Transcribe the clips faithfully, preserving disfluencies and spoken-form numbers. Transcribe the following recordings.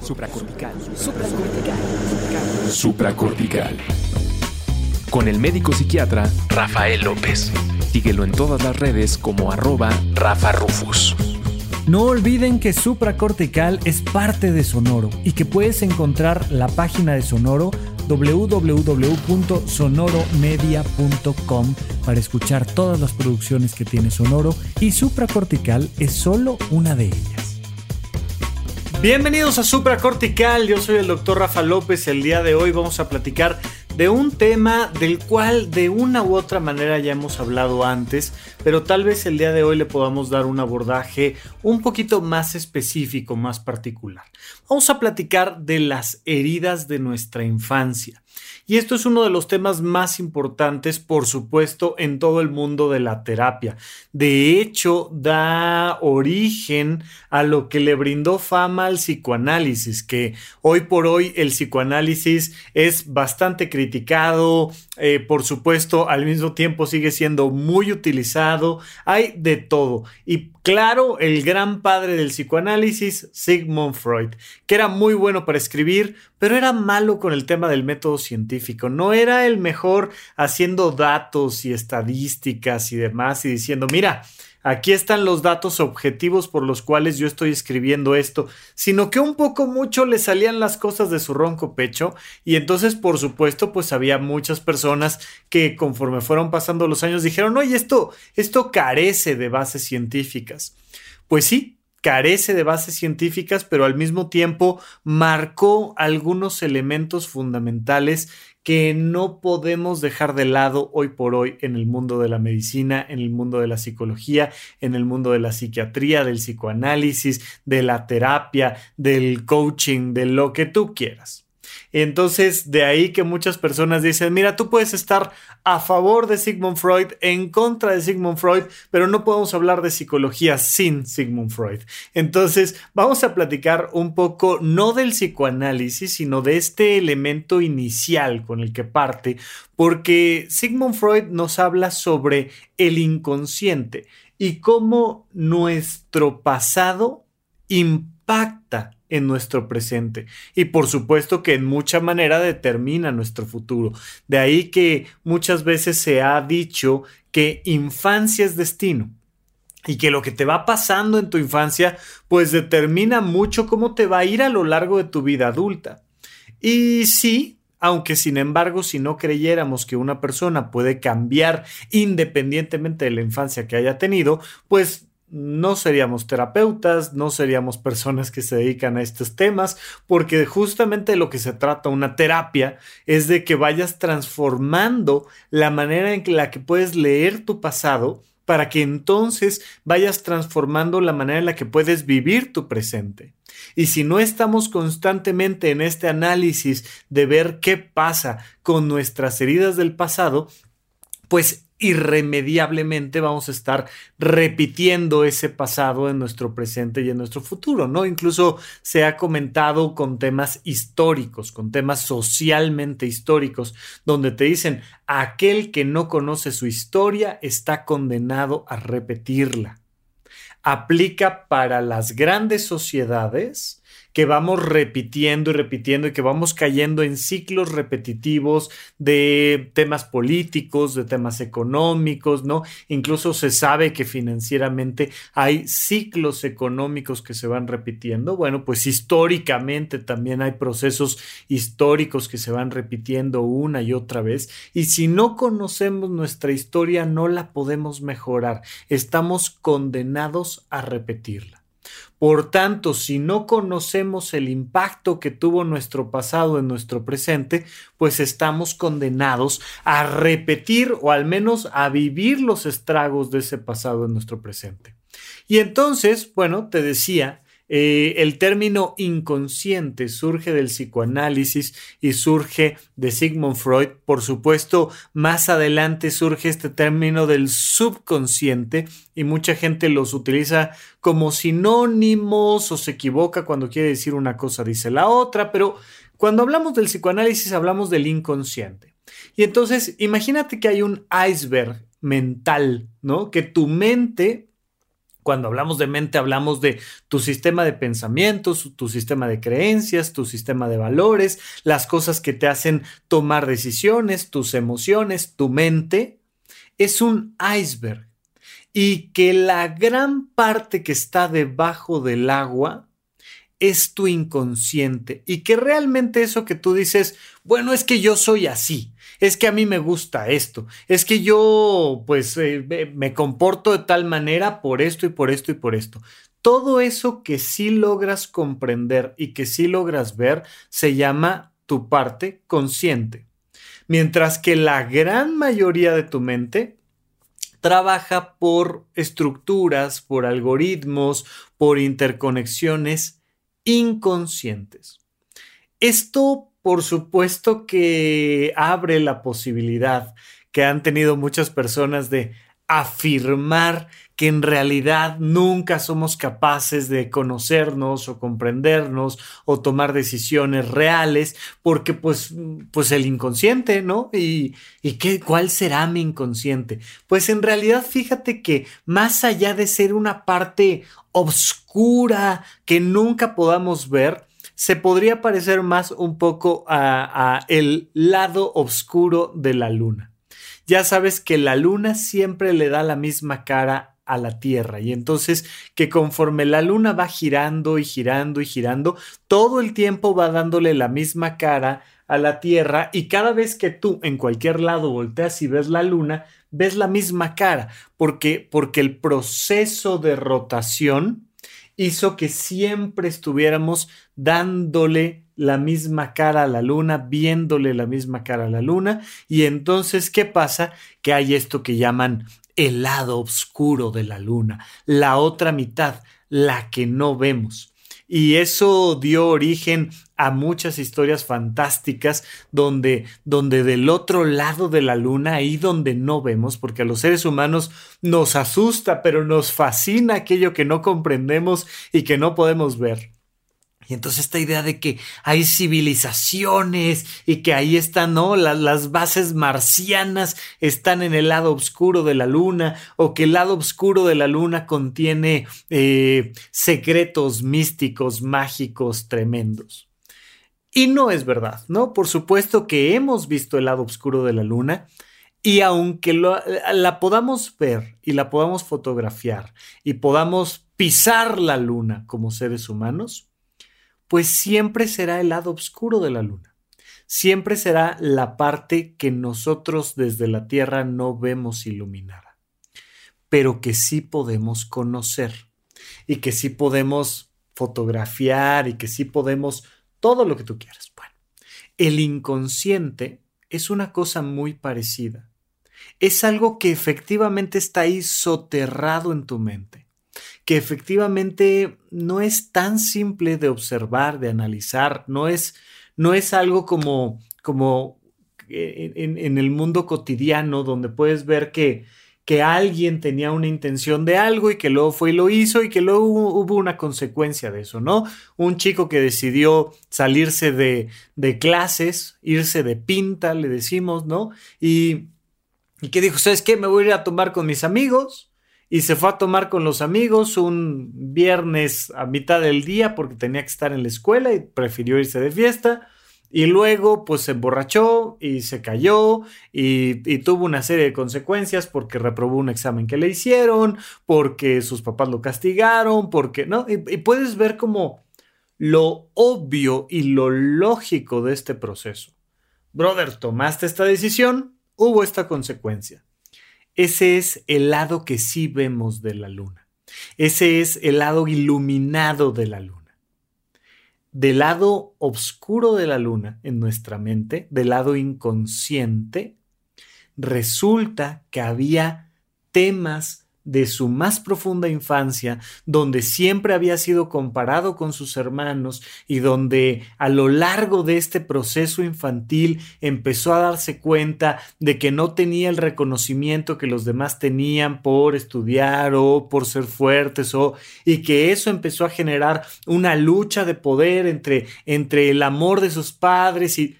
Supracortical. Supracortical. Supracortical. Supracortical. Con el médico psiquiatra Rafael López. Síguelo en todas las redes como arroba Rafa Rufus. No olviden que Supracortical es parte de Sonoro y que puedes encontrar la página de Sonoro doble u doble u doble u punto sonoro media punto com para escuchar todas las producciones que tiene Sonoro, y Supracortical es solo una de ellas. Bienvenidos a Supracortical, yo soy el doctor Rafa López. El día de hoy vamos a platicar de un tema del cual de una u otra manera ya hemos hablado antes, pero tal vez el día de hoy le podamos dar un abordaje un poquito más específico, más particular. Vamos a platicar de las heridas de nuestra infancia. Y esto es uno de los temas más importantes, por supuesto, en todo el mundo de la terapia. De hecho, da origen a lo que le brindó fama al psicoanálisis, que hoy por hoy el psicoanálisis es bastante criticado, eh, por supuesto, al mismo tiempo sigue siendo muy utilizado, hay de todo. Y claro, el gran padre del psicoanálisis, Sigmund Freud, que era muy bueno para escribir, pero era malo con el tema del método científico. No era el mejor haciendo datos y estadísticas y demás y diciendo, mira, aquí están los datos objetivos por los cuales yo estoy escribiendo esto, sino que un poco mucho le salían las cosas de su ronco pecho, y entonces, por supuesto, pues había muchas personas que conforme fueron pasando los años dijeron, oye, esto, esto carece de bases científicas. Pues sí, carece de bases científicas, pero al mismo tiempo marcó algunos elementos fundamentales que no podemos dejar de lado hoy por hoy en el mundo de la medicina, en el mundo de la psicología, en el mundo de la psiquiatría, del psicoanálisis, de la terapia, del coaching, de lo que tú quieras. Entonces, de ahí que muchas personas dicen, mira, tú puedes estar a favor de Sigmund Freud, en contra de Sigmund Freud, pero no podemos hablar de psicología sin Sigmund Freud. Entonces, vamos a platicar un poco, no del psicoanálisis, sino de este elemento inicial con el que parte, porque Sigmund Freud nos habla sobre el inconsciente y cómo nuestro pasado impacta en nuestro presente y por supuesto que en mucha manera determina nuestro futuro. De ahí que muchas veces se ha dicho que infancia es destino y que lo que te va pasando en tu infancia pues determina mucho cómo te va a ir a lo largo de tu vida adulta. Y sí, aunque sin embargo, si no creyéramos que una persona puede cambiar independientemente de la infancia que haya tenido, pues no seríamos terapeutas, no seríamos personas que se dedican a estos temas, porque justamente de lo que se trata una terapia es de que vayas transformando la manera en la que puedes leer tu pasado para que entonces vayas transformando la manera en la que puedes vivir tu presente. Y si no estamos constantemente en este análisis de ver qué pasa con nuestras heridas del pasado, pues irremediablemente vamos a estar repitiendo ese pasado en nuestro presente y en nuestro futuro, ¿no? Incluso se ha comentado con temas históricos, con temas socialmente históricos, donde te dicen, aquel que no conoce su historia está condenado a repetirla. Aplica para las grandes sociedades que vamos repitiendo y repitiendo y que vamos cayendo en ciclos repetitivos de temas políticos, de temas económicos, ¿no? Incluso se sabe que financieramente hay ciclos económicos que se van repitiendo. Bueno, pues históricamente también hay procesos históricos que se van repitiendo una y otra vez. Y si no conocemos nuestra historia, no la podemos mejorar. Estamos condenados a repetirla. Por tanto, si no conocemos el impacto que tuvo nuestro pasado en nuestro presente, pues estamos condenados a repetir o al menos a vivir los estragos de ese pasado en nuestro presente. Y entonces, bueno, te decía, eh, el término inconsciente surge del psicoanálisis y surge de Sigmund Freud. Por supuesto, más adelante surge este término del subconsciente y mucha gente los utiliza como sinónimos o se equivoca cuando quiere decir una cosa, dice la otra, pero cuando hablamos del psicoanálisis hablamos del inconsciente. Y entonces imagínate que hay un iceberg mental, ¿no? Que tu mente Cuando hablamos de mente, hablamos de tu sistema de pensamientos, tu sistema de creencias, tu sistema de valores, las cosas que te hacen tomar decisiones, tus emociones, tu mente. Es un iceberg, y que la gran parte que está debajo del agua es tu inconsciente, y que realmente eso que tú dices, bueno, es que yo soy así, es que a mí me gusta esto, es que yo pues eh, me comporto de tal manera por esto y por esto y por esto. Todo eso que sí logras comprender y que sí logras ver se llama tu parte consciente. Mientras que la gran mayoría de tu mente trabaja por estructuras, por algoritmos, por interconexiones inconscientes. Esto, por supuesto, que abre la posibilidad que han tenido muchas personas de afirmar que en realidad nunca somos capaces de conocernos o comprendernos o tomar decisiones reales, porque pues, pues el inconsciente, ¿no? ¿Y, y qué, cuál será mi inconsciente? Pues en realidad, fíjate que más allá de ser una parte oscura que nunca podamos ver, se podría parecer más un poco a, a el lado oscuro de la luna. Ya sabes que la luna siempre le da la misma cara a la Tierra, y entonces que conforme la luna va girando y girando y girando, todo el tiempo va dándole la misma cara a la Tierra, y cada vez que tú en cualquier lado volteas y ves la luna, ves la misma cara. ¿Por qué? Porque el proceso de rotación hizo que siempre estuviéramos dándole la misma cara a la luna, viéndole la misma cara a la luna. Y entonces, ¿qué pasa? Que hay esto que llaman el lado oscuro de la luna, la otra mitad, la que no vemos. Y eso dio origen a muchas historias fantásticas donde, donde del otro lado de la luna, ahí donde no vemos, porque a los seres humanos nos asusta, pero nos fascina aquello que no comprendemos y que no podemos ver. Y entonces esta idea de que hay civilizaciones y que ahí están, ¿no? Las, las bases marcianas están en el lado oscuro de la luna, o que el lado oscuro de la luna contiene eh, secretos místicos, mágicos, tremendos. Y no es verdad, ¿no? Por supuesto que hemos visto el lado oscuro de la luna, y aunque lo, la podamos ver y la podamos fotografiar y podamos pisar la luna como seres humanos, pues siempre será el lado oscuro de la luna. Siempre será la parte que nosotros desde la Tierra no vemos iluminada, pero que sí podemos conocer, y que sí podemos fotografiar, y que sí podemos todo lo que tú quieras. Bueno, el inconsciente es una cosa muy parecida. Es algo que efectivamente está ahí soterrado en tu mente, que efectivamente no es tan simple de observar, de analizar, no es, no es algo como, como en, en el mundo cotidiano, donde puedes ver que, que alguien tenía una intención de algo y que luego fue y lo hizo y que luego hubo, hubo una consecuencia de eso, ¿no? Un chico que decidió salirse de, de clases, irse de pinta, le decimos, ¿no? Y, y que dijo, ¿sabes qué? Me voy a ir a tomar con mis amigos. Y se fue a tomar con los amigos un viernes a mitad del día porque tenía que estar en la escuela y prefirió irse de fiesta. Y luego pues se emborrachó y se cayó y, y tuvo una serie de consecuencias porque reprobó un examen que le hicieron, porque sus papás lo castigaron, porque no. Y, y puedes ver como lo obvio y lo lógico de este proceso. Brother, tomaste esta decisión, hubo esta consecuencia. Ese es el lado que sí vemos de la luna. Ese es el lado iluminado de la luna. Del lado oscuro de la luna, en nuestra mente, del lado inconsciente, resulta que había temas de su más profunda infancia, donde siempre había sido comparado con sus hermanos y donde a lo largo de este proceso infantil empezó a darse cuenta de que no tenía el reconocimiento que los demás tenían por estudiar o por ser fuertes, o, y que eso empezó a generar una lucha de poder entre, entre el amor de sus padres y,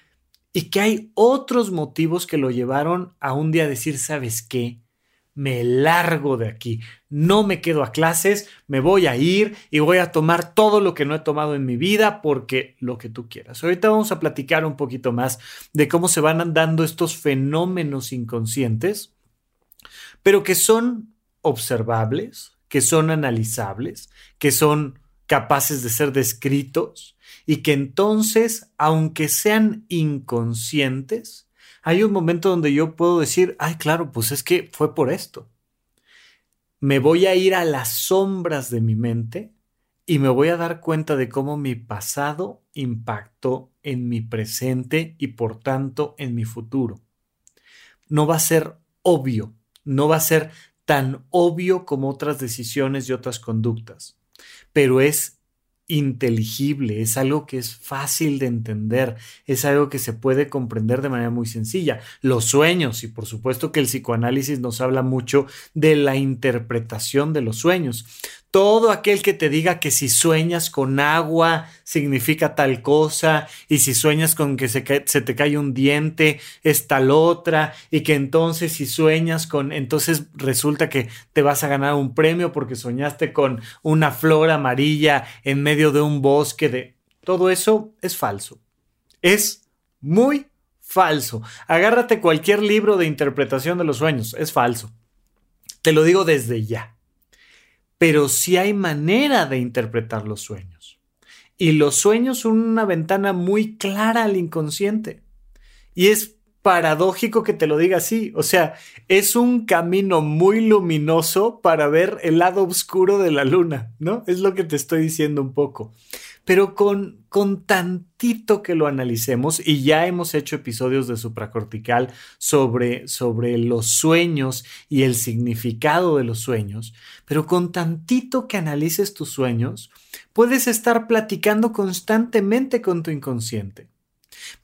y que hay otros motivos que lo llevaron a un día decir, ¿sabes qué? me largo de aquí, no me quedo a clases, me voy a ir y voy a tomar todo lo que no he tomado en mi vida, porque lo que tú quieras. Ahorita vamos a platicar un poquito más de cómo se van dando estos fenómenos inconscientes, pero que son observables, que son analizables, que son capaces de ser descritos y que entonces, aunque sean inconscientes, hay un momento donde yo puedo decir, ay, claro, pues es que fue por esto. Me voy a ir a las sombras de mi mente y me voy a dar cuenta de cómo mi pasado impactó en mi presente y por tanto en mi futuro. No va a ser obvio, no va a ser tan obvio como otras decisiones y otras conductas, pero es inteligible, es algo que es fácil de entender, es algo que se puede comprender de manera muy sencilla. Los sueños, y por supuesto que el psicoanálisis nos habla mucho de la interpretación de los sueños. Todo aquel que te diga que si sueñas con agua significa tal cosa, y si sueñas con que se, ca- se te cae un diente es tal otra, y que entonces si sueñas con, entonces resulta que te vas a ganar un premio porque soñaste con una flor amarilla en medio de un bosque, de todo eso es falso. Es muy falso. Agárrate cualquier libro de interpretación de los sueños, es falso. Te lo digo desde ya. Pero sí hay manera de interpretar los sueños. Y los sueños son una ventana muy clara al inconsciente. Y es paradójico que te lo diga así. O sea, es un camino muy luminoso para ver el lado oscuro de la luna, ¿no? Es lo que te estoy diciendo un poco. Pero con, con tantito que lo analicemos, y ya hemos hecho episodios de Supracortical sobre, sobre los sueños y el significado de los sueños, pero con tantito que analices tus sueños, puedes estar platicando constantemente con tu inconsciente.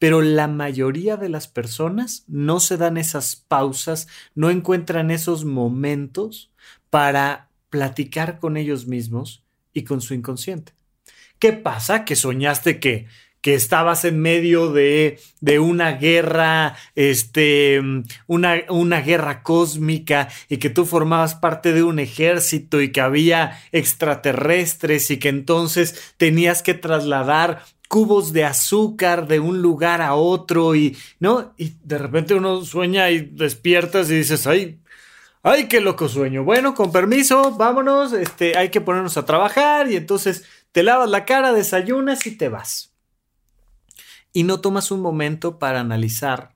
Pero la mayoría de las personas no se dan esas pausas, no encuentran esos momentos para platicar con ellos mismos y con su inconsciente. ¿Qué pasa? Que soñaste que, que estabas en medio de, de una guerra, este, una, una guerra cósmica, y que tú formabas parte de un ejército y que había extraterrestres y que entonces tenías que trasladar cubos de azúcar de un lugar a otro y, ¿no? Y de repente uno sueña y despiertas y dices, ay, ay, qué loco sueño. Bueno, con permiso, vámonos, este, hay que ponernos a trabajar, y entonces te lavas la cara, desayunas y te vas. Y no tomas un momento para analizar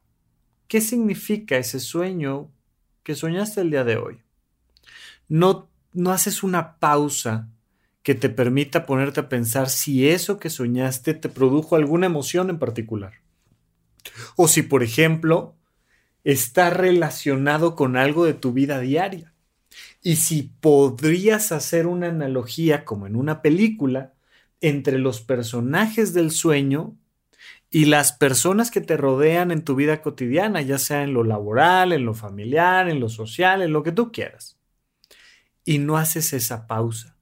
qué significa ese sueño que soñaste el día de hoy. No, no haces una pausa que te permita ponerte a pensar si eso que soñaste te produjo alguna emoción en particular. O si, por ejemplo, está relacionado con algo de tu vida diaria. Y si podrías hacer una analogía, como en una película, entre los personajes del sueño y las personas que te rodean en tu vida cotidiana, ya sea en lo laboral, en lo familiar, en lo social, en lo que tú quieras. Y no haces esa pausa.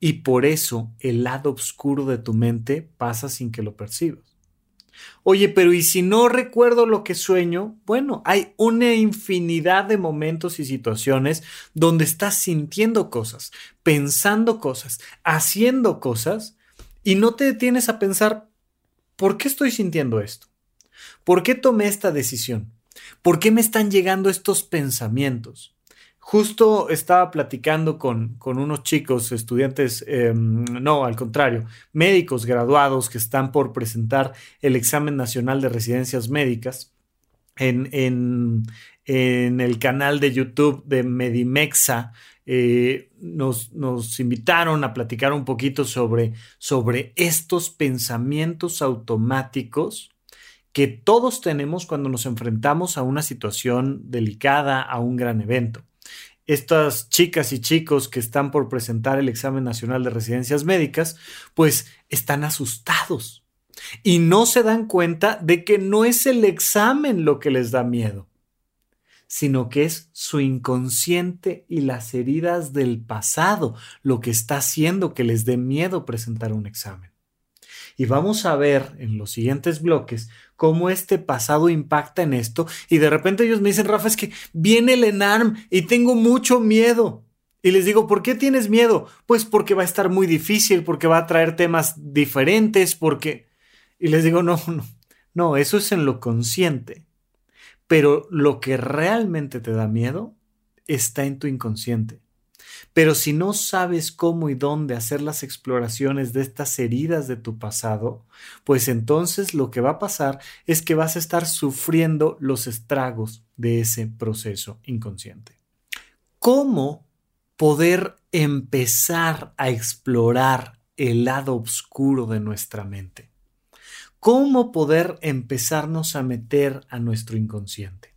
Y por eso el lado oscuro de tu mente pasa sin que lo percibas. Oye, pero ¿y si no recuerdo lo que sueño? Bueno, hay una infinidad de momentos y situaciones donde estás sintiendo cosas, pensando cosas, haciendo cosas, y no te detienes a pensar, ¿por qué estoy sintiendo esto? ¿Por qué tomé esta decisión? ¿Por qué me están llegando estos pensamientos? Justo estaba platicando con, con unos chicos, estudiantes, eh, no, al contrario, médicos graduados que están por presentar el examen nacional de residencias médicas en, en, en el canal de YouTube de Medimexa. Eh, nos, nos invitaron a platicar un poquito sobre, sobre estos pensamientos automáticos que todos tenemos cuando nos enfrentamos a una situación delicada, a un gran evento. Estas chicas y chicos que están por presentar el examen nacional de residencias médicas, pues están asustados y no se dan cuenta de que no es el examen lo que les da miedo, sino que es su inconsciente y las heridas del pasado lo que está haciendo que les dé miedo presentar un examen. y vamos a ver en los siguientes bloques cómo este pasado impacta en esto, y de repente ellos me dicen, Rafa, es que viene el ENARM y tengo mucho miedo. Y les digo, ¿por qué tienes miedo? Pues porque va a estar muy difícil, porque va a traer temas diferentes, porque... Y les digo, no, no, no, eso es en lo consciente. Pero lo que realmente te da miedo está en tu inconsciente. Pero si no sabes cómo y dónde hacer las exploraciones de estas heridas de tu pasado, pues entonces lo que va a pasar es que vas a estar sufriendo los estragos de ese proceso inconsciente. ¿Cómo poder empezar a explorar el lado oscuro de nuestra mente? ¿Cómo poder empezarnos a meter a nuestro inconsciente?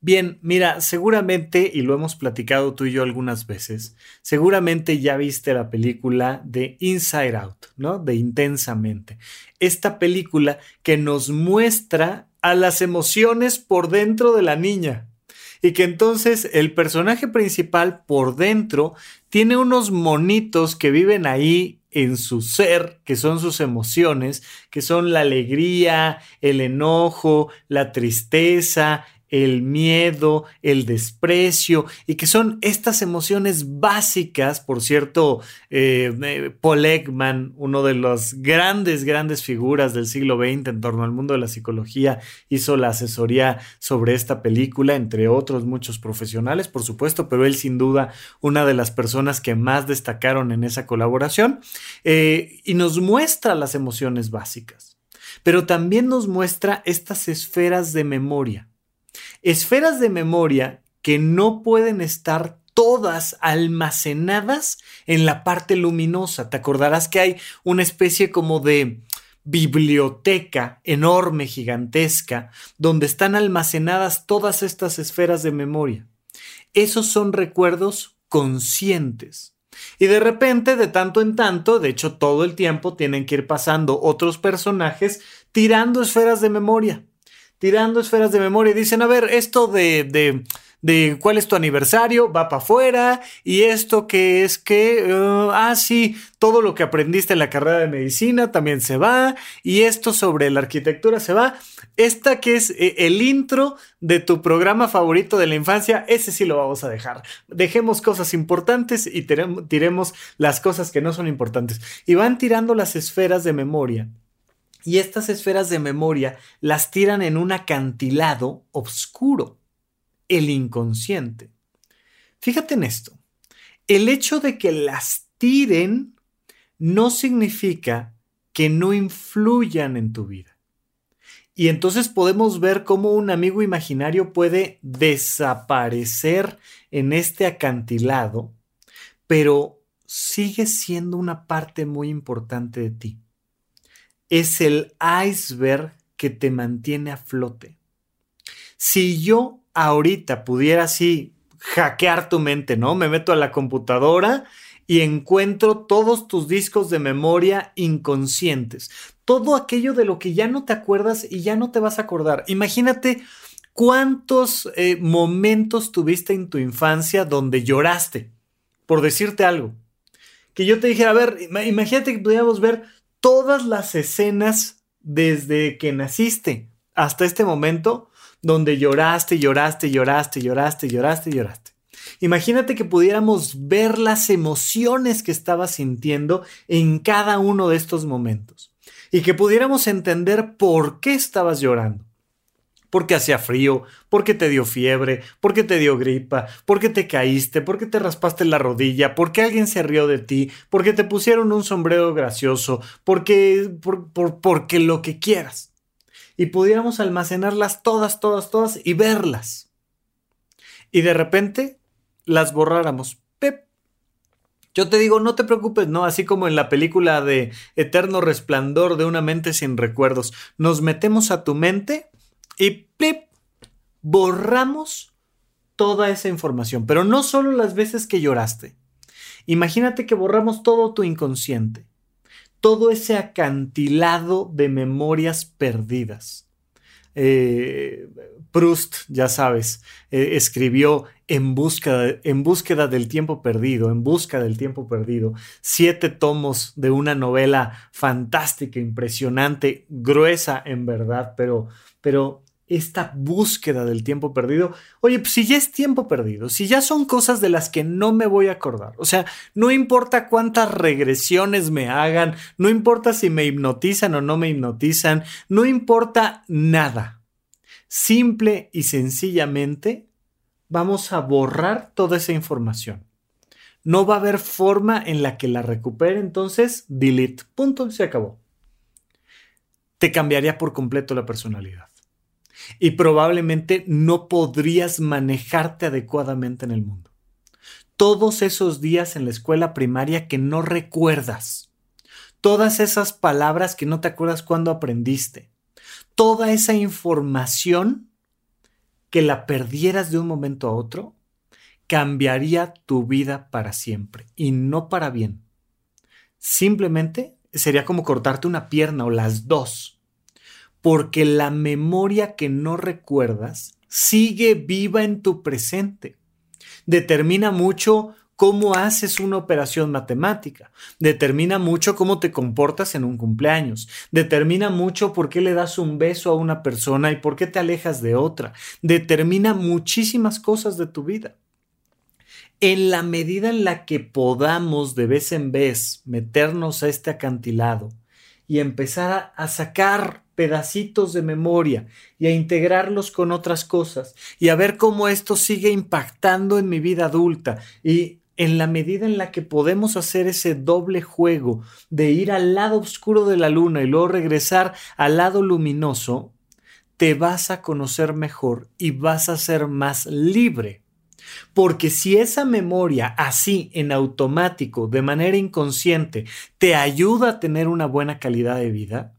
Bien, mira, seguramente, y lo hemos platicado tú y yo algunas veces, seguramente ya viste la película de Inside Out, ¿no? De Intensamente. Esta película que nos muestra a las emociones por dentro de la niña. Y que entonces el personaje principal por dentro tiene unos monitos que viven ahí en su ser, que son sus emociones, que son la alegría, el enojo, la tristeza, el miedo, el desprecio, y que son estas emociones básicas. Por cierto, eh, Paul Ekman, uno de las grandes, grandes figuras del siglo veinte en torno al mundo de la psicología, hizo la asesoría sobre esta película, entre otros muchos profesionales, por supuesto, pero él sin duda una de las personas que más destacaron en esa colaboración, eh, y nos muestra las emociones básicas, pero también nos muestra estas esferas de memoria. Esferas de memoria que no pueden estar todas almacenadas en la parte luminosa. Te acordarás que hay una especie como de biblioteca enorme, gigantesca, donde están almacenadas todas estas esferas de memoria. Esos son recuerdos conscientes. Y de repente, de tanto en tanto, de hecho todo el tiempo, tienen que ir pasando otros personajes tirando esferas de memoria. Tirando esferas de memoria y dicen, a ver, esto de, de, de cuál es tu aniversario va para afuera, y esto que es que, uh, ah, sí, todo lo que aprendiste en la carrera de medicina también se va, y esto sobre la arquitectura se va. Esta que es eh, el intro de tu programa favorito de la infancia, ese sí lo vamos a dejar. Dejemos cosas importantes y tirem- tiremos las cosas que no son importantes. Y van tirando las esferas de memoria. Y estas esferas de memoria las tiran en un acantilado oscuro, el inconsciente. Fíjate en esto. El hecho de que las tiren no significa que no influyan en tu vida. Y entonces podemos ver cómo un amigo imaginario puede desaparecer en este acantilado, pero sigue siendo una parte muy importante de ti. Es el iceberg que te mantiene a flote. Si yo ahorita pudiera así hackear tu mente, ¿no? Me meto a la computadora y encuentro todos tus discos de memoria inconscientes. Todo aquello de lo que ya no te acuerdas y ya no te vas a acordar. Imagínate cuántos eh, momentos tuviste en tu infancia donde lloraste por decirte algo. Que yo te dije, a ver, imagínate que pudiéramos ver todas las escenas desde que naciste hasta este momento donde lloraste, lloraste, lloraste, lloraste, lloraste, lloraste. Imagínate que pudiéramos ver las emociones que estabas sintiendo en cada uno de estos momentos y que pudiéramos entender por qué estabas llorando. Porque hacía frío, porque te dio fiebre, porque te dio gripa, porque te caíste, porque te raspaste la rodilla, porque alguien se rió de ti, porque te pusieron un sombrero gracioso, porque, por, por, porque lo que quieras. Y pudiéramos almacenarlas todas, todas, todas y verlas. Y de repente las borráramos. ¡Pep! Yo te digo, no te preocupes, ¿no? Así como en la película de Eterno Resplandor de una mente sin recuerdos, nos metemos a tu mente y plip, borramos toda esa información, pero no solo las veces que lloraste. Imagínate que borramos todo tu inconsciente, todo ese acantilado de memorias perdidas. eh, Proust, ya sabes, eh, escribió en busca, en búsqueda del tiempo perdido, en busca del tiempo perdido, siete tomos de una novela fantástica, impresionante, gruesa en verdad, pero, pero esta búsqueda del tiempo perdido, oye, pues si ya es tiempo perdido, si ya son cosas de las que no me voy a acordar, o sea, no importa cuántas regresiones me hagan, no importa si me hipnotizan o no me hipnotizan, no importa nada. Simple y sencillamente vamos a borrar toda esa información. No va a haber forma en la que la recupere, entonces delete, punto, se acabó. Te cambiaría por completo la personalidad. Y probablemente no podrías manejarte adecuadamente en el mundo. Todos esos días en la escuela primaria que no recuerdas, todas esas palabras que no te acuerdas cuándo aprendiste, toda esa información que la perdieras de un momento a otro, cambiaría tu vida para siempre y no para bien. Simplemente sería como cortarte una pierna o las dos. Porque la memoria que no recuerdas sigue viva en tu presente. Determina mucho cómo haces una operación matemática. Determina mucho cómo te comportas en un cumpleaños. Determina mucho por qué le das un beso a una persona y por qué te alejas de otra. Determina muchísimas cosas de tu vida. En la medida en la que podamos de vez en vez meternos a este acantilado y empezar a, a sacar pedacitos de memoria y a integrarlos con otras cosas y a ver cómo esto sigue impactando en mi vida adulta, y en la medida en la que podemos hacer ese doble juego de ir al lado oscuro de la luna y luego regresar al lado luminoso, te vas a conocer mejor y vas a ser más libre. Porque si esa memoria así en automático, de manera inconsciente, te ayuda a tener una buena calidad de vida,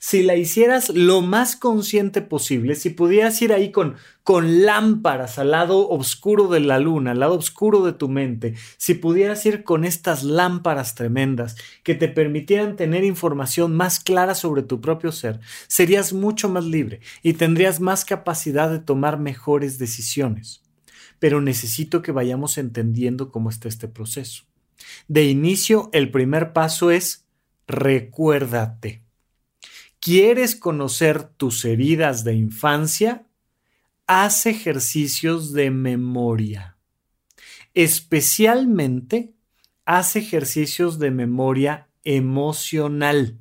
si la hicieras lo más consciente posible, si pudieras ir ahí con, con lámparas al lado oscuro de la luna, al lado oscuro de tu mente, si pudieras ir con estas lámparas tremendas que te permitieran tener información más clara sobre tu propio ser, serías mucho más libre y tendrías más capacidad de tomar mejores decisiones. Pero necesito que vayamos entendiendo cómo está este proceso. De inicio, el primer paso es recuérdate. ¿Quieres conocer tus heridas de infancia? Haz ejercicios de memoria. Especialmente, haz ejercicios de memoria emocional.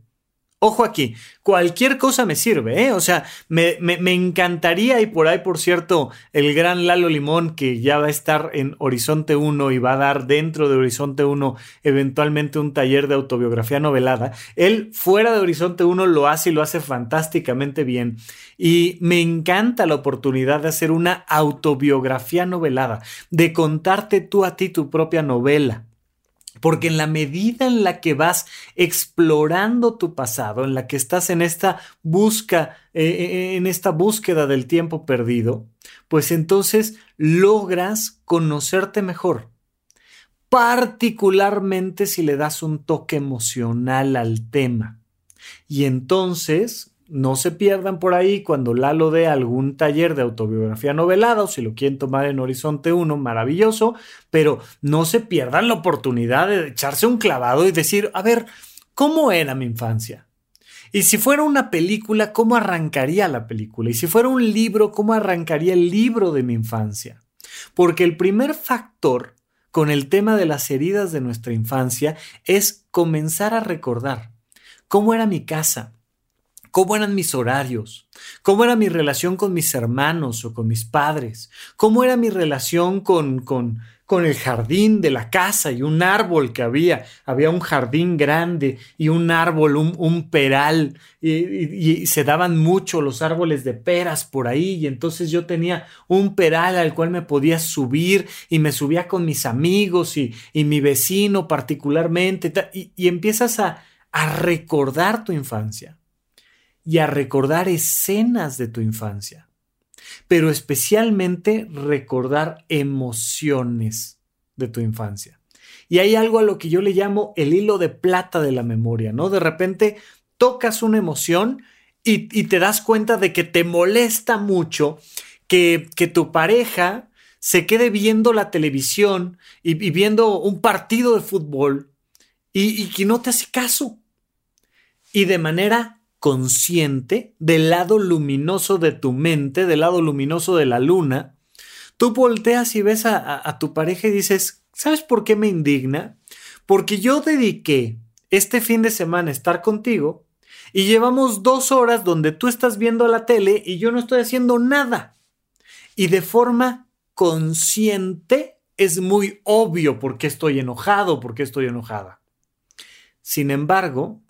Ojo aquí, cualquier cosa me sirve, ¿eh? O sea, me, me, me encantaría, y por ahí, por cierto, el gran Lalo Limón, que ya va a estar en Horizonte uno y va a dar dentro de Horizonte uno eventualmente un taller de autobiografía novelada. Él fuera de Horizonte uno lo hace y lo hace fantásticamente bien. Y me encanta la oportunidad de hacer una autobiografía novelada, de contarte tú a ti tu propia novela. Porque en la medida en la que vas explorando tu pasado, en la que estás en esta busca, eh, en esta búsqueda del tiempo perdido, pues entonces logras conocerte mejor. Particularmente si le das un toque emocional al tema. Y entonces no se pierdan por ahí cuando Lalo dé algún taller de autobiografía novelada, o si lo quieren tomar en Horizonte uno, maravilloso, pero no se pierdan la oportunidad de echarse un clavado y decir, a ver, ¿cómo era mi infancia? Y si fuera una película, ¿cómo arrancaría la película? Y si fuera un libro, ¿cómo arrancaría el libro de mi infancia? Porque el primer factor con el tema de las heridas de nuestra infancia es comenzar a recordar cómo era mi casa, cómo eran mis horarios, cómo era mi relación con mis hermanos o con mis padres, cómo era mi relación con, con, con el jardín de la casa y un árbol que había. Había un jardín grande y un árbol, un, un peral, y, y, y se daban mucho los árboles de peras por ahí, y entonces yo tenía un peral al cual me podía subir y me subía con mis amigos y, y mi vecino particularmente, y, y empiezas a, a recordar tu infancia. Y a recordar escenas de tu infancia, pero especialmente recordar emociones de tu infancia. Y hay algo a lo que yo le llamo el hilo de plata de la memoria, ¿no? De repente tocas una emoción y, y te das cuenta de que te molesta mucho que, que tu pareja se quede viendo la televisión y, y viendo un partido de fútbol y, y que no te hace caso. Y de manera consciente, del lado luminoso de tu mente, del lado luminoso de la luna, tú volteas y ves a, a, a tu pareja y dices, ¿sabes por qué me indigna? Porque yo dediqué este fin de semana a estar contigo y llevamos dos horas donde tú estás viendo la tele y yo no estoy haciendo nada. Y de forma consciente es muy obvio por qué estoy enojado, por qué estoy enojada. Sin embargo,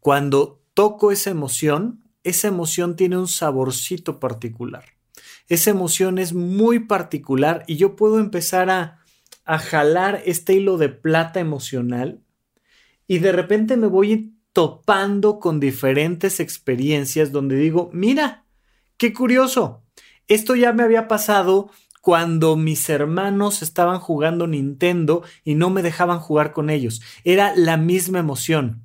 cuando toco esa emoción, esa emoción tiene un saborcito particular. Esa emoción es muy particular y yo puedo empezar a, a jalar este hilo de plata emocional y de repente me voy topando con diferentes experiencias donde digo, mira, qué curioso, esto ya me había pasado cuando mis hermanos estaban jugando Nintendo y no me dejaban jugar con ellos. Era la misma emoción.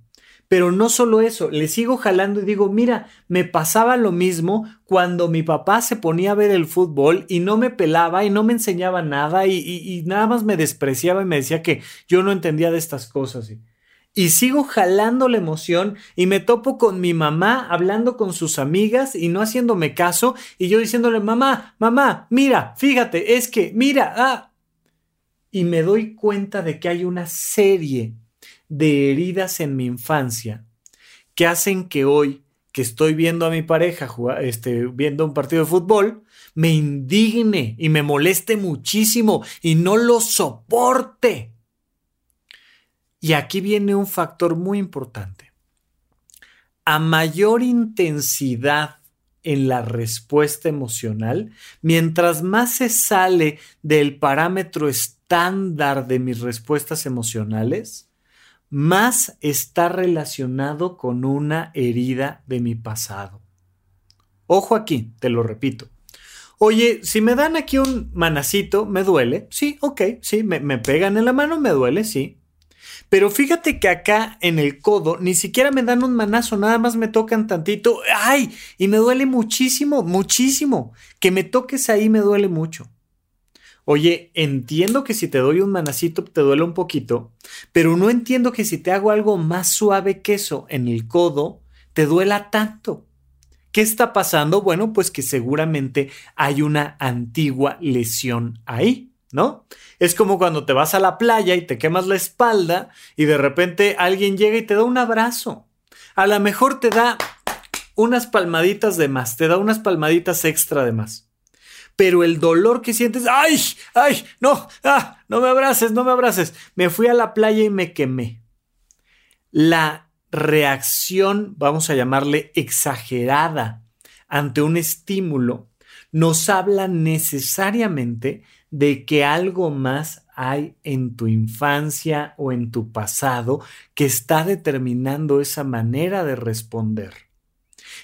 Pero no solo eso, le sigo jalando y digo, mira, me pasaba lo mismo cuando mi papá se ponía a ver el fútbol y no me pelaba y no me enseñaba nada y, y, y nada más me despreciaba y me decía que yo no entendía de estas cosas. Y sigo jalando la emoción y me topo con mi mamá hablando con sus amigas y no haciéndome caso y yo diciéndole, mamá, mamá, mira, fíjate, es que, mira, ah. Y me doy cuenta de que hay una serie de heridas en mi infancia que hacen que hoy que estoy viendo a mi pareja jugar, este, viendo un partido de fútbol, me indigne y me moleste muchísimo y no lo soporte. Y aquí viene un factor muy importante. A mayor intensidad en la respuesta emocional, mientras más se sale del parámetro estándar de mis respuestas emocionales, más está relacionado con una herida de mi pasado. Ojo aquí, te lo repito. Oye, si me dan aquí un manacito, ¿me duele? Sí, ok, sí, me, me pegan en la mano, me duele, sí. Pero fíjate que acá en el codo ni siquiera me dan un manazo, nada más me tocan tantito. ¡Ay! Y me duele muchísimo, muchísimo. Que me toques ahí me duele mucho. Oye, entiendo que si te doy un manacito te duele un poquito, pero no entiendo que si te hago algo más suave que eso en el codo, te duela tanto. ¿Qué está pasando? Bueno, pues que seguramente hay una antigua lesión ahí, ¿no? Es como cuando te vas a la playa y te quemas la espalda y de repente alguien llega y te da un abrazo. A lo mejor te da unas palmaditas de más, te da unas palmaditas extra de más. Pero el dolor que sientes, ¡ay! ¡Ay! ¡No! ¡Ah! ¡No me abraces! ¡No me abraces! Me fui a la playa y me quemé. La reacción, vamos a llamarle exagerada, ante un estímulo, nos habla necesariamente de que algo más hay en tu infancia o en tu pasado que está determinando esa manera de responder.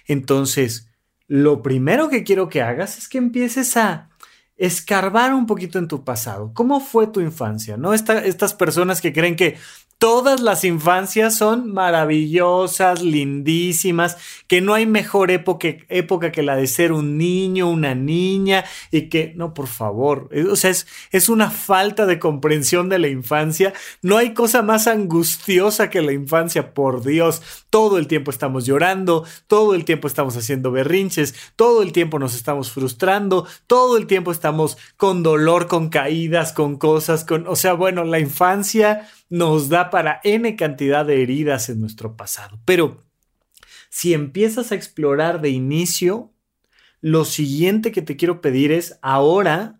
Entonces, lo primero que quiero que hagas es que empieces a escarbar un poquito en tu pasado. ¿Cómo fue tu infancia? ¿No? Esta, estas personas que creen que todas las infancias son maravillosas, lindísimas, que no hay mejor época, época que la de ser un niño, una niña y que, no, por favor, o sea, es, es una falta de comprensión de la infancia. No hay cosa más angustiosa que la infancia, por Dios. Todo el tiempo estamos llorando, todo el tiempo estamos haciendo berrinches, todo el tiempo nos estamos frustrando, todo el tiempo estamos con dolor, con caídas, con cosas, con, o sea, bueno, la infancia nos da para N cantidad de heridas en nuestro pasado. Pero si empiezas a explorar de inicio, lo siguiente que te quiero pedir es ahora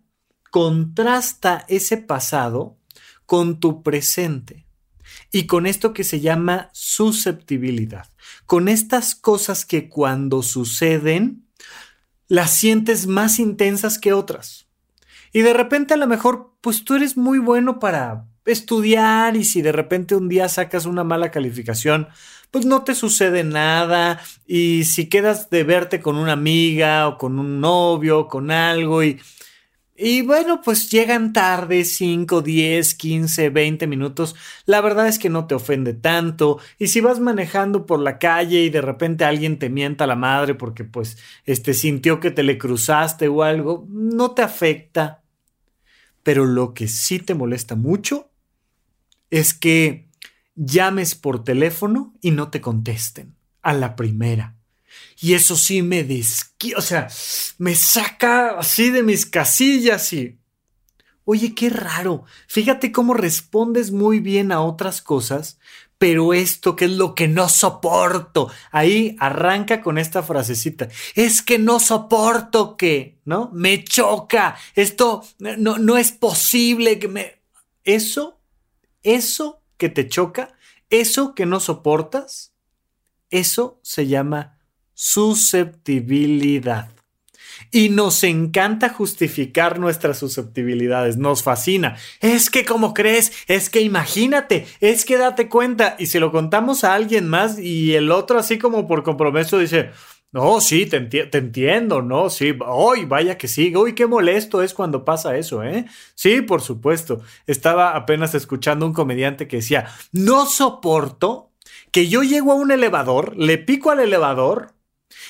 contrasta ese pasado con tu presente y con esto que se llama susceptibilidad, con estas cosas que cuando suceden las sientes más intensas que otras. Y de repente a lo mejor, pues tú eres muy bueno para estudiar y si de repente un día sacas una mala calificación, pues no te sucede nada y si quedas de verte con una amiga o con un novio, con algo y Y bueno, pues llegan tarde cinco, diez, quince, veinte minutos. La verdad es que no te ofende tanto. Y si vas manejando por la calle y de repente alguien te mienta la madre porque pues este, sintió que te le cruzaste o algo, no te afecta. Pero lo que sí te molesta mucho es que llames por teléfono y no te contesten a la primera. Y eso sí me desquí, o sea, me saca así de mis casillas y... Oye, qué raro. Fíjate cómo respondes muy bien a otras cosas, pero esto que es lo que no soporto. Ahí arranca con esta frasecita. Es que no soporto que, ¿no? Me choca. Esto no, no es posible que me... Eso, eso que te choca, eso que no soportas, eso se llama... susceptibilidad. Y nos encanta justificar nuestras susceptibilidades, nos fascina. Es que como crees, es que imagínate, es que date cuenta. Y si lo contamos a alguien más y el otro así como por compromiso dice, no, sí, te, enti- te entiendo, no, sí, hoy vaya que sí, uy, qué molesto es cuando pasa eso, ¿eh? Sí, por supuesto. Estaba apenas escuchando un comediante que decía, no soporto que yo llego a un elevador, le pico al elevador,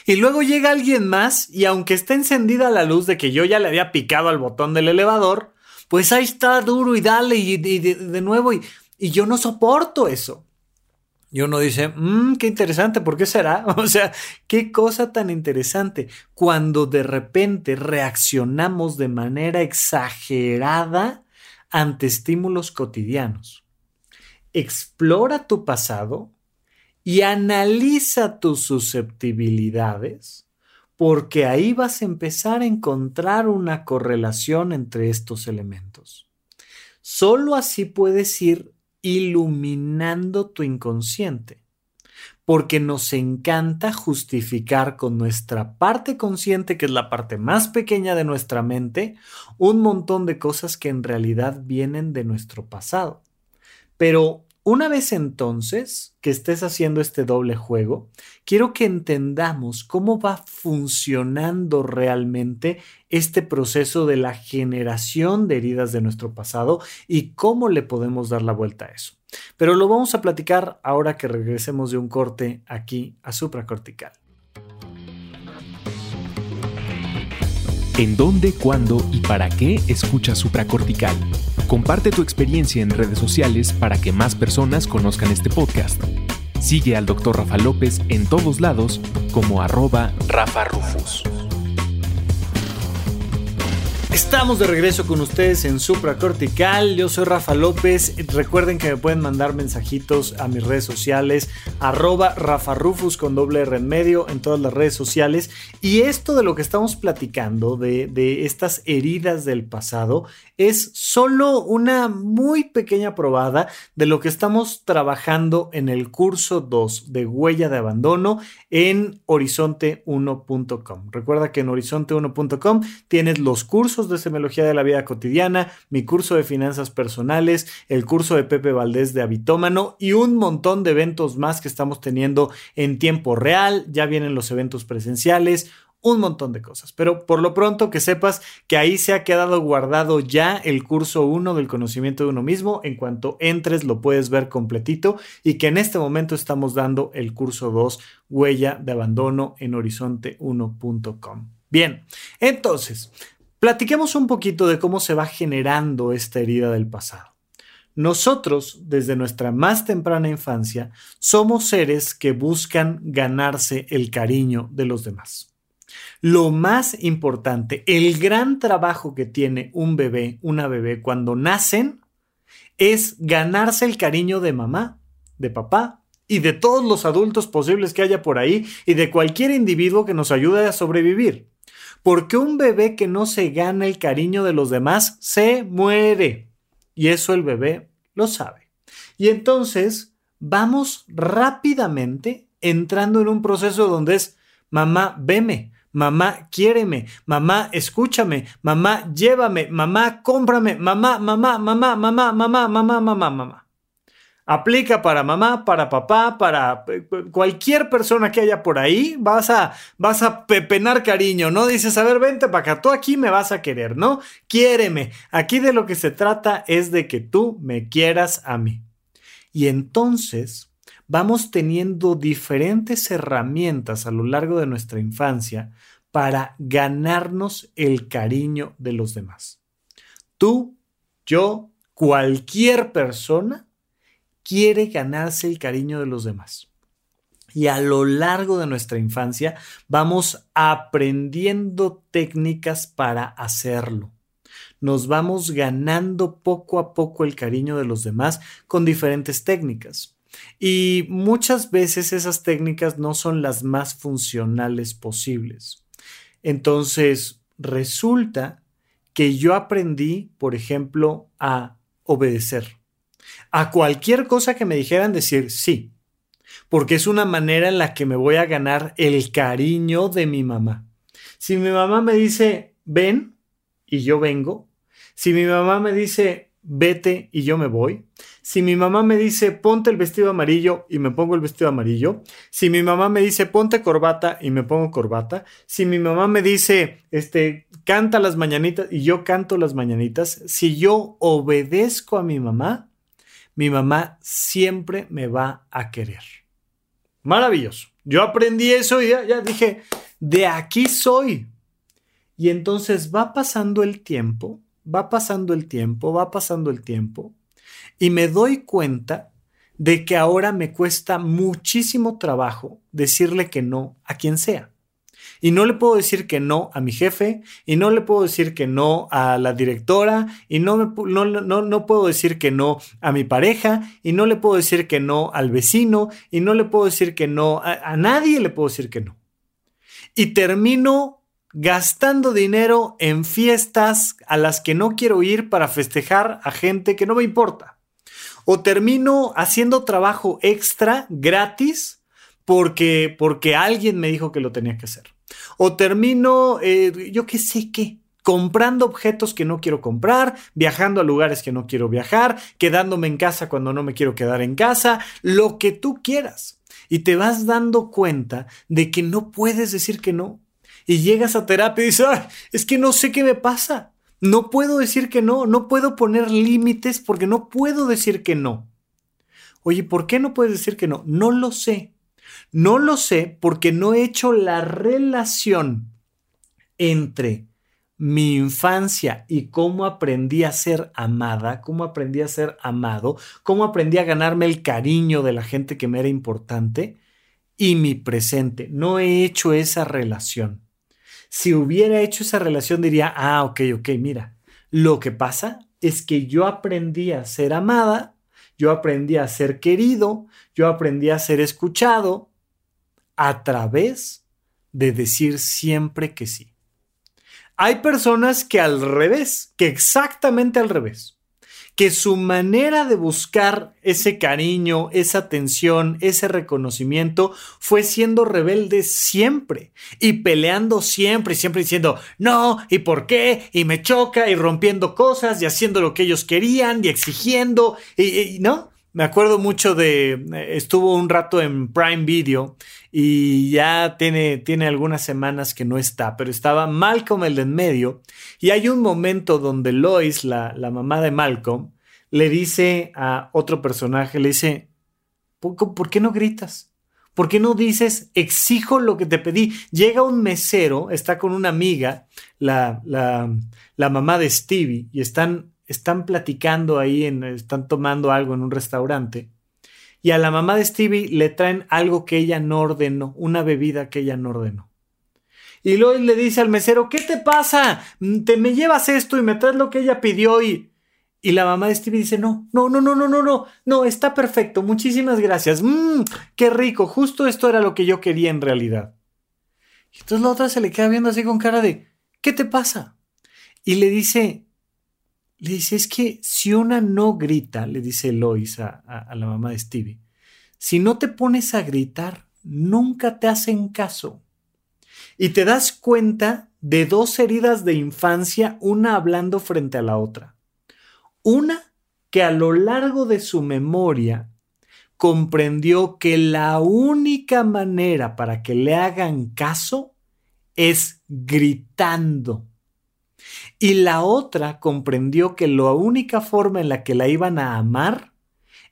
y luego llega alguien más y aunque está encendida la luz de que yo ya le había picado al botón del elevador, pues ahí está duro y dale y, y de, de nuevo y, y yo no soporto eso. Y uno dice, mmm, qué interesante, ¿por qué será? O sea, qué cosa tan interesante. Cuando de repente reaccionamos de manera exagerada ante estímulos cotidianos. Explora tu pasado y analiza tus susceptibilidades, porque ahí vas a empezar a encontrar una correlación entre estos elementos. Solo así puedes ir iluminando tu inconsciente, porque nos encanta justificar con nuestra parte consciente, que es la parte más pequeña de nuestra mente, un montón de cosas que en realidad vienen de nuestro pasado. Pero una vez entonces que estés haciendo este doble juego, quiero que entendamos cómo va funcionando realmente este proceso de la generación de heridas de nuestro pasado y cómo le podemos dar la vuelta a eso. Pero lo vamos a platicar ahora que regresemos de un corte aquí a Supracortical. ¿En dónde, cuándo y para qué escucha Supracortical? Comparte tu experiencia en redes sociales para que más personas conozcan este podcast. Sigue al doctor Rafa López en todos lados como arroba Rafa Rufus. Estamos de regreso con ustedes en Supracortical. Yo soy Rafa López. Recuerden que me pueden mandar mensajitos a mis redes sociales, arroba Rafa Rufus con doble R en medio en todas las redes sociales. Y esto de lo que estamos platicando, de, de estas heridas del pasado, es solo una muy pequeña probada de lo que estamos trabajando en el curso dos de Huella de Abandono en horizonte uno punto com. Recuerda que en horizonte uno punto com tienes los cursos de semiología de la vida cotidiana, mi curso de finanzas personales, el curso de Pepe Valdés de Habitómano y un montón de eventos más que estamos teniendo en tiempo real. Ya vienen los eventos presenciales, un montón de cosas. Pero por lo pronto que sepas que ahí se ha quedado guardado ya el curso uno del conocimiento de uno mismo. En cuanto entres lo puedes ver completito y que en este momento estamos dando el curso dos, Huella de Abandono en horizonte uno punto com. Bien, entonces... platiquemos un poquito de cómo se va generando esta herida del pasado. Nosotros, desde nuestra más temprana infancia, somos seres que buscan ganarse el cariño de los demás. Lo más importante, el gran trabajo que tiene un bebé, una bebé, cuando nacen, es ganarse el cariño de mamá, de papá, y de todos los adultos posibles que haya por ahí y de cualquier individuo que nos ayude a sobrevivir. Porque un bebé que no se gana el cariño de los demás se muere. Y eso el bebé lo sabe. Y entonces vamos rápidamente entrando en un proceso donde es mamá, veme, mamá, quiéreme, mamá, escúchame, mamá, llévame, mamá, cómprame, mamá, mamá, mamá, mamá, mamá, mamá, mamá, mamá. Aplica para mamá, para papá, para cualquier persona que haya por ahí. Vas a, vas a pepenar cariño, ¿no? Dices, a ver, vente para acá, tú aquí me vas a querer, ¿no? Quiéreme. Aquí de lo que se trata es de que tú me quieras a mí. Y entonces vamos teniendo diferentes herramientas a lo largo de nuestra infancia para ganarnos el cariño de los demás. Tú, yo, cualquier persona quiere ganarse el cariño de los demás. Y a lo largo de nuestra infancia vamos aprendiendo técnicas para hacerlo. Nos vamos ganando poco a poco el cariño de los demás con diferentes técnicas. Y muchas veces esas técnicas no son las más funcionales posibles. Entonces, resulta que yo aprendí, por ejemplo, a obedecer. A cualquier cosa que me dijeran, decir sí, porque es una manera en la que me voy a ganar el cariño de mi mamá. Si mi mamá me dice ven y yo vengo, si mi mamá me dice vete y yo me voy, si mi mamá me dice ponte el vestido amarillo y me pongo el vestido amarillo, si mi mamá me dice ponte corbata y me pongo corbata, si mi mamá me dice este, canta las mañanitas y yo canto las mañanitas, si yo obedezco a mi mamá, mi mamá siempre me va a querer. Maravilloso. Yo aprendí eso y ya, ya dije, de aquí soy. Y entonces va pasando el tiempo, va pasando el tiempo, va pasando el tiempo. Y me doy cuenta de que ahora me cuesta muchísimo trabajo decirle que no a quien sea. Y no le puedo decir que no a mi jefe, y no le puedo decir que no a la directora, y no, me, no, no, no puedo decir que no a mi pareja, y no le puedo decir que no al vecino, y no le puedo decir que no a, a nadie, le puedo decir que no. Y termino gastando dinero en fiestas a las que no quiero ir para festejar a gente que no me importa. O termino haciendo trabajo extra gratis porque, porque alguien me dijo que lo tenía que hacer. O termino, eh, yo qué sé qué, comprando objetos que no quiero comprar, viajando a lugares que no quiero viajar, quedándome en casa cuando no me quiero quedar en casa, lo que tú quieras. Y te vas dando cuenta de que no puedes decir que no. Y llegas a terapia y dices, ay, es que no sé qué me pasa. No puedo decir que no, no puedo poner límites porque no puedo decir que no. Oye, ¿por qué no puedes decir que no? No lo sé. No lo sé porque no he hecho la relación entre mi infancia y cómo aprendí a ser amada, cómo aprendí a ser amado, cómo aprendí a ganarme el cariño de la gente que me era importante y mi presente. No he hecho esa relación. Si hubiera hecho esa relación diría, ah, ok, ok, mira, lo que pasa es que yo aprendí a ser amada. Yo aprendí a ser querido, yo aprendí a ser escuchado a través de decir siempre que sí. Hay personas que al revés, que exactamente al revés, que su manera de buscar ese cariño, esa atención, ese reconocimiento fue siendo rebelde siempre y peleando siempre y siempre diciendo no y por qué y me choca y rompiendo cosas y haciendo lo que ellos querían y exigiendo y, y no. Me acuerdo mucho de, estuvo un rato en Prime Video y ya tiene, tiene algunas semanas que no está, pero estaba Malcolm el de en medio y hay un momento donde Lois, la, la mamá de Malcolm, le dice a otro personaje, le dice, ¿Por, ¿por qué no gritas? ¿Por qué no dices, exijo lo que te pedí? Llega un mesero, está con una amiga, la, la, la mamá de Stevie, y están... Están platicando ahí, en, están tomando algo en un restaurante y a la mamá de Stevie le traen algo que ella no ordenó, una bebida que ella no ordenó. Y Lois le dice al mesero, ¿qué te pasa? Te me llevas esto y me traes lo que ella pidió. Y, y la mamá de Stevie dice, no, no, no, no, no, no, no, no, está perfecto, muchísimas gracias. Mmm, qué rico, justo esto era lo que yo quería en realidad. Y entonces la otra se le queda viendo así con cara de, ¿qué te pasa? Y le dice... Le dice, es que si una no grita, le dice Lois a, a, a la mamá de Stevie, si no te pones a gritar, nunca te hacen caso. Y te das cuenta de dos heridas de infancia, una hablando frente a la otra. Una que a lo largo de su memoria comprendió que la única manera para que le hagan caso es gritando. Y la otra comprendió que la única forma en la que la iban a amar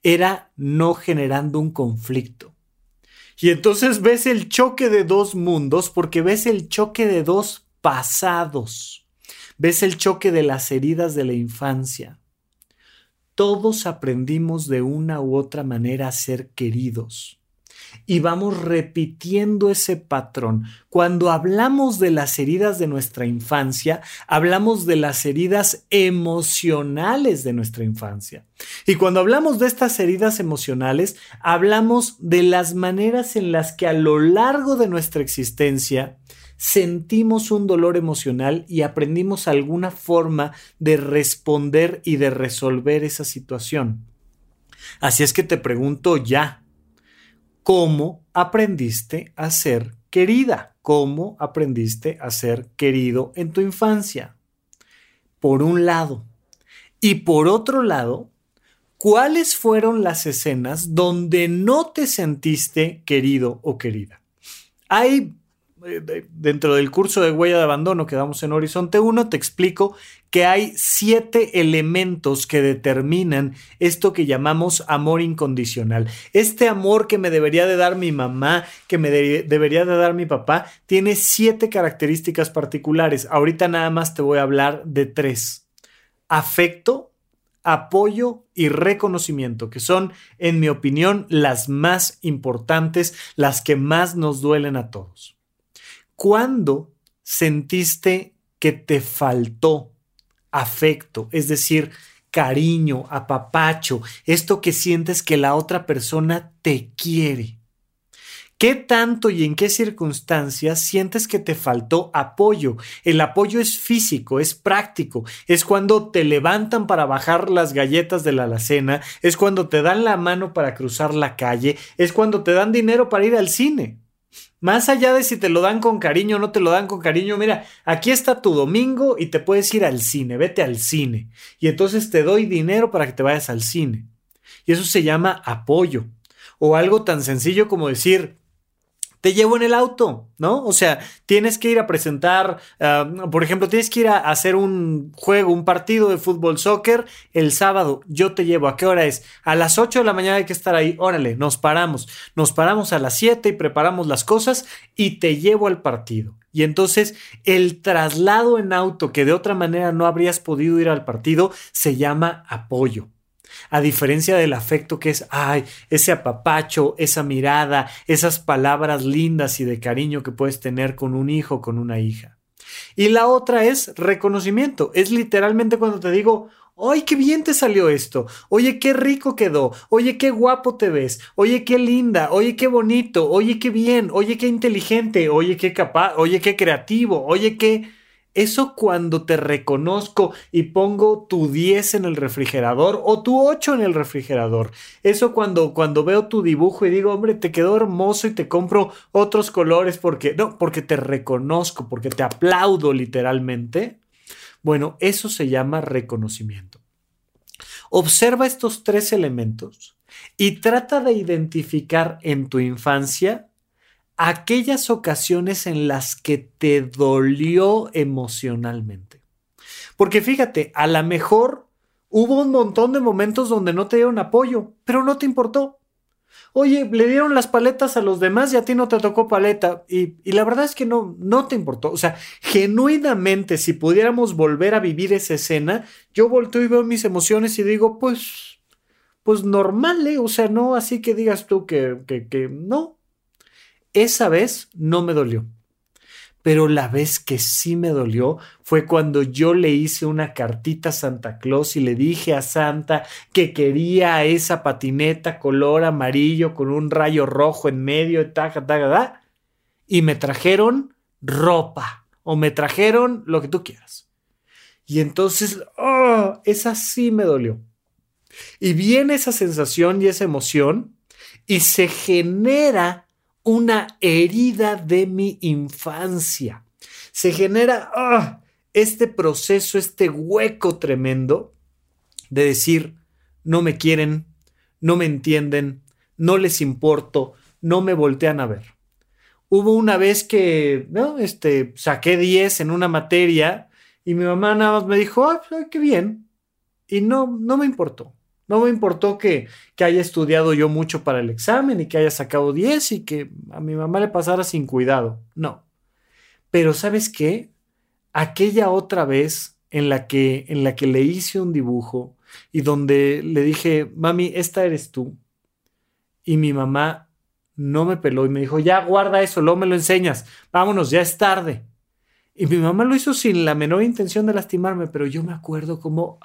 era no generando un conflicto. Y entonces ves el choque de dos mundos porque ves el choque de dos pasados. Ves el choque de las heridas de la infancia. Todos aprendimos de una u otra manera a ser queridos. Y vamos repitiendo ese patrón. Cuando hablamos de las heridas de nuestra infancia, hablamos de las heridas emocionales de nuestra infancia. Y cuando hablamos de estas heridas emocionales, hablamos de las maneras en las que a lo largo de nuestra existencia sentimos un dolor emocional y aprendimos alguna forma de responder y de resolver esa situación. Así es que te pregunto ya. ¿Cómo aprendiste a ser querida? ¿Cómo aprendiste a ser querido en tu infancia? Por un lado. Y por otro lado, ¿cuáles fueron las escenas donde no te sentiste querido o querida? Hay, dentro del curso de Huella de Abandono que damos en Horizonte uno, te explico que hay siete elementos que determinan esto que llamamos amor incondicional. Este amor que me debería de dar mi mamá, que me de- debería de dar mi papá, tiene siete características particulares. Ahorita nada más te voy a hablar de tres. Afecto, apoyo y reconocimiento, que son, en mi opinión, las más importantes, las que más nos duelen a todos. ¿Cuándo sentiste que te faltó afecto, es decir, cariño, apapacho, esto que sientes que la otra persona te quiere? ¿Qué tanto y en qué circunstancias sientes que te faltó apoyo? El apoyo es físico, es práctico, es cuando te levantan para bajar las galletas de la alacena, es cuando te dan la mano para cruzar la calle, es cuando te dan dinero para ir al cine. Más allá de si te lo dan con cariño o no te lo dan con cariño, mira, aquí está tu domingo y te puedes ir al cine, vete al cine. Y entonces te doy dinero para que te vayas al cine. Y eso se llama apoyo. O algo tan sencillo como decir, te llevo en el auto, ¿no? O sea, tienes que ir a presentar, uh, por ejemplo, tienes que ir a hacer un juego, un partido de fútbol, soccer, el sábado. Yo te llevo. ¿A qué hora es? A las ocho de la mañana hay que estar ahí. Órale, nos paramos. Nos paramos a las siete y preparamos las cosas y te llevo al partido. Y entonces el traslado en auto, que de otra manera no habrías podido ir al partido, se llama apoyo. A diferencia del afecto, que es, ay, ese apapacho, esa mirada, esas palabras lindas y de cariño que puedes tener con un hijo, con una hija. Y la otra es reconocimiento. Es literalmente cuando te digo, ¡ay, qué bien te salió esto! ¡Oye, qué rico quedó! ¡Oye, qué guapo te ves! ¡Oye, qué linda! ¡Oye, qué bonito! ¡Oye, qué bien! ¡Oye, qué inteligente! ¡Oye, qué capaz! ¡Oye, qué creativo! ¡Oye, qué... Eso cuando te reconozco y pongo tu diez en el refrigerador o tu ocho en el refrigerador. Eso cuando, cuando veo tu dibujo y digo, hombre, te quedó hermoso y te compro otros colores porque, no, porque te reconozco, porque te aplaudo literalmente. Bueno, eso se llama reconocimiento. Observa estos tres elementos y trata de identificar en tu infancia aquellas ocasiones en las que te dolió emocionalmente. Porque fíjate, a lo mejor hubo un montón de momentos donde no te dieron apoyo, pero no te importó. Oye, le dieron las paletas a los demás y a ti no te tocó paleta. Y, y la verdad es que no, no te importó. O sea, genuinamente, si pudiéramos volver a vivir esa escena, yo volteo y veo mis emociones y digo, pues, pues normal, ¿eh? O sea, no así que digas tú que, que, que no. Esa vez no me dolió, pero la vez que sí me dolió fue cuando yo le hice una cartita a Santa Claus y le dije a Santa que quería esa patineta color amarillo con un rayo rojo en medio, ta, ta, ta, ta, y me trajeron ropa o me trajeron lo que tú quieras. Y entonces, oh, esa sí me dolió. Y viene esa sensación y esa emoción y se genera una herida de mi infancia. Se genera ¡ah! este proceso, este hueco tremendo de decir, no me quieren, no me entienden, no les importo, no me voltean a ver. Hubo una vez que no, este, saqué diez en una materia y mi mamá nada más me dijo, ah, qué bien. Y no, no me importó. No me importó que, que haya estudiado yo mucho para el examen y que haya sacado diez y que a mi mamá le pasara sin cuidado. No. Pero ¿sabes qué? Aquella otra vez en la que, en la que le hice un dibujo y donde le dije, mami, esta eres tú. Y mi mamá no me peló y me dijo, ya guarda eso, luego me lo enseñas. Vámonos, ya es tarde. Y mi mamá lo hizo sin la menor intención de lastimarme, pero yo me acuerdo como...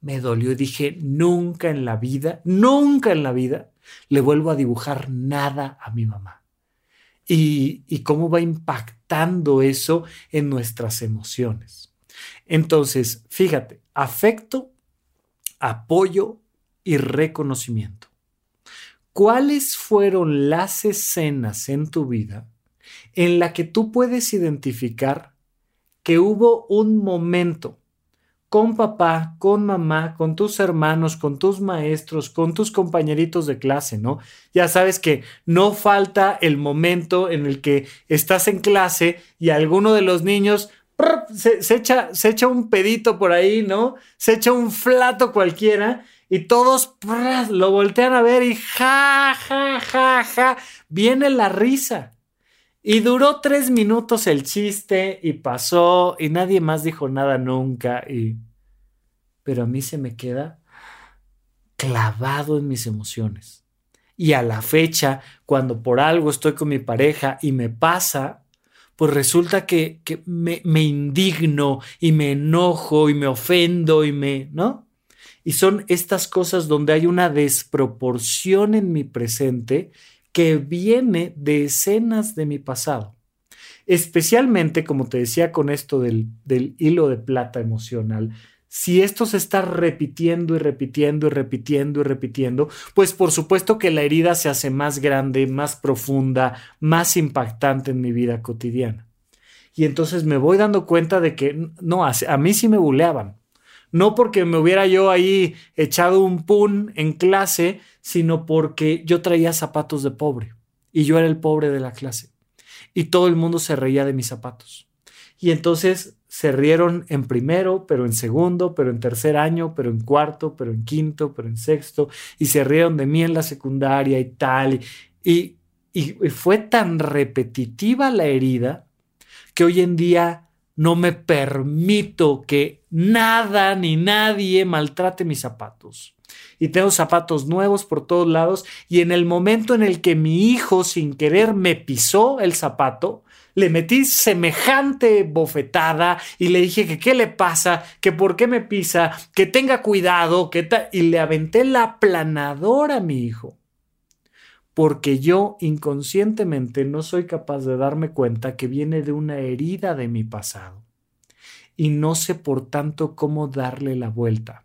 me dolió y dije, nunca en la vida, nunca en la vida le vuelvo a dibujar nada a mi mamá. Y, y cómo va impactando eso en nuestras emociones. Entonces, fíjate, afecto, apoyo y reconocimiento. ¿Cuáles fueron las escenas en tu vida en la que tú puedes identificar que hubo un momento con papá, con mamá, con tus hermanos, con tus maestros, con tus compañeritos de clase, ¿no? Ya sabes que no falta el momento en el que estás en clase y alguno de los niños prr, se, se, echa, se echa un pedito por ahí, ¿no? Se echa un flato cualquiera y todos prr, lo voltean a ver y ja, ja, ja, ja, viene la risa. Y duró tres minutos el chiste y pasó y nadie más dijo nada nunca. Y... pero a mí se me queda clavado en mis emociones. Y a la fecha, cuando por algo estoy con mi pareja y me pasa, pues resulta que, que me, me indigno y me enojo y me ofendo y me... ¿no? Y son estas cosas donde hay una desproporción en mi presente que viene de escenas de mi pasado. Especialmente, como te decía con esto del, del hilo de plata emocional, si esto se está repitiendo y repitiendo y repitiendo y repitiendo, pues por supuesto que la herida se hace más grande, más profunda, más impactante en mi vida cotidiana. Y entonces me voy dando cuenta de que, no, a, a mí sí me buleaban. No porque me hubiera yo ahí echado un pun en clase, sino porque yo traía zapatos de pobre y yo era el pobre de la clase y todo el mundo se reía de mis zapatos. Y entonces se rieron en primero, pero en segundo, pero en tercer año, pero en cuarto, pero en quinto, pero en sexto y se rieron de mí en la secundaria y tal. Y, y, y fue tan repetitiva la herida que hoy en día... no me permito que nada ni nadie maltrate mis zapatos. Y tengo zapatos nuevos por todos lados. Y en el momento en el que mi hijo sin querer me pisó el zapato, le metí semejante bofetada y le dije que qué le pasa, que por qué me pisa, que tenga cuidado, que ta... y le aventé la aplanadora a mi hijo. Porque yo inconscientemente no soy capaz de darme cuenta que viene de una herida de mi pasado y no sé por tanto cómo darle la vuelta.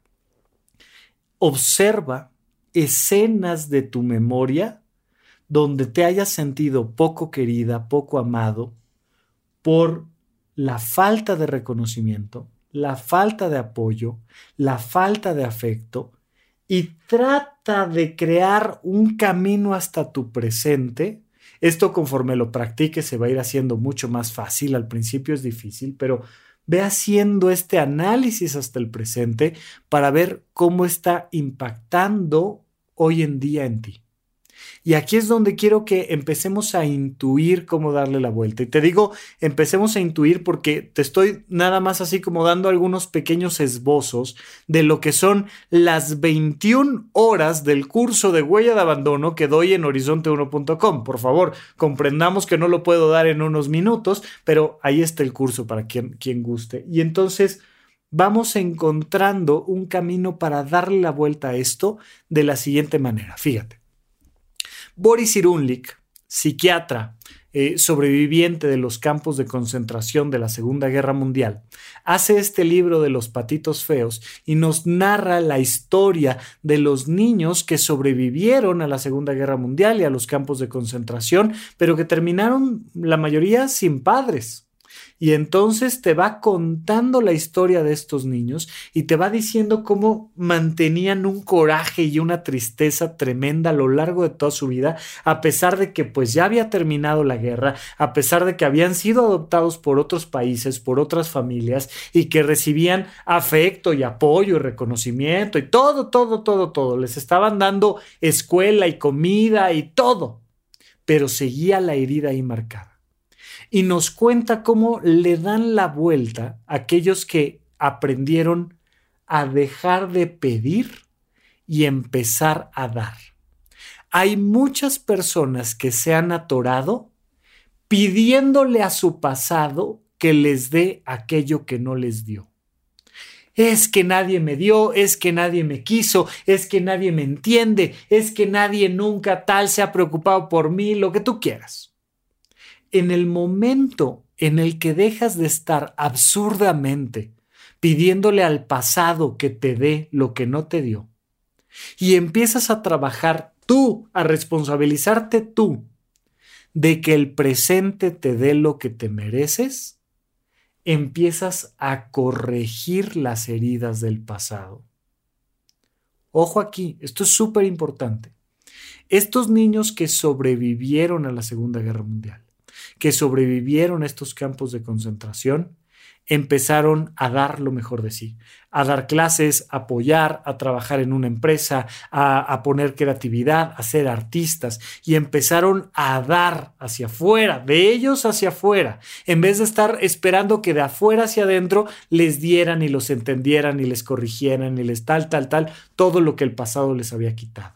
Observa escenas de tu memoria donde te hayas sentido poco querida, poco amado por la falta de reconocimiento, la falta de apoyo, la falta de afecto. Y trata de crear un camino hasta tu presente. Esto conforme lo practiques se va a ir haciendo mucho más fácil. Al principio es difícil, pero ve haciendo este análisis hasta el presente para ver cómo está impactando hoy en día en ti. Y aquí es donde quiero que empecemos a intuir cómo darle la vuelta. Y te digo, empecemos a intuir porque te estoy nada más así como dando algunos pequeños esbozos de lo que son las veintiuna horas del curso de huella de abandono que doy en horizonte uno punto com. Por favor, comprendamos que no lo puedo dar en unos minutos, pero ahí está el curso para quien, quien guste. Y entonces... vamos encontrando un camino para darle la vuelta a esto de la siguiente manera. Fíjate. Boris Irunlik, psiquiatra, eh, sobreviviente de los campos de concentración de la Segunda Guerra Mundial, hace este libro de los patitos feos y nos narra la historia de los niños que sobrevivieron a la Segunda Guerra Mundial y a los campos de concentración, pero que terminaron la mayoría sin padres. Y entonces te va contando la historia de estos niños y te va diciendo cómo mantenían un coraje y una tristeza tremenda a lo largo de toda su vida, a pesar de que pues ya había terminado la guerra, a pesar de que habían sido adoptados por otros países, por otras familias, y que recibían afecto y apoyo y reconocimiento y todo, todo, todo, todo. Les estaban dando escuela y comida y todo, pero seguía la herida ahí marcada. Y nos cuenta cómo le dan la vuelta a aquellos que aprendieron a dejar de pedir y empezar a dar. Hay muchas personas que se han atorado pidiéndole a su pasado que les dé aquello que no les dio. Es que nadie me dio, es que nadie me quiso, es que nadie me entiende, es que nadie nunca tal se ha preocupado por mí, lo que tú quieras. En el momento en el que dejas de estar absurdamente pidiéndole al pasado que te dé lo que no te dio y empiezas a trabajar tú, a responsabilizarte tú de que el presente te dé lo que te mereces, empiezas a corregir las heridas del pasado. Ojo aquí, esto es súper importante. Estos niños que sobrevivieron a la Segunda Guerra Mundial, que sobrevivieron a estos campos de concentración, empezaron a dar lo mejor de sí, a dar clases, a apoyar, a trabajar en una empresa, a, a poner creatividad, a ser artistas, y empezaron a dar hacia afuera, de ellos hacia afuera, en vez de estar esperando que de afuera hacia adentro les dieran y los entendieran y les corrigieran y les tal, tal, tal, todo lo que el pasado les había quitado.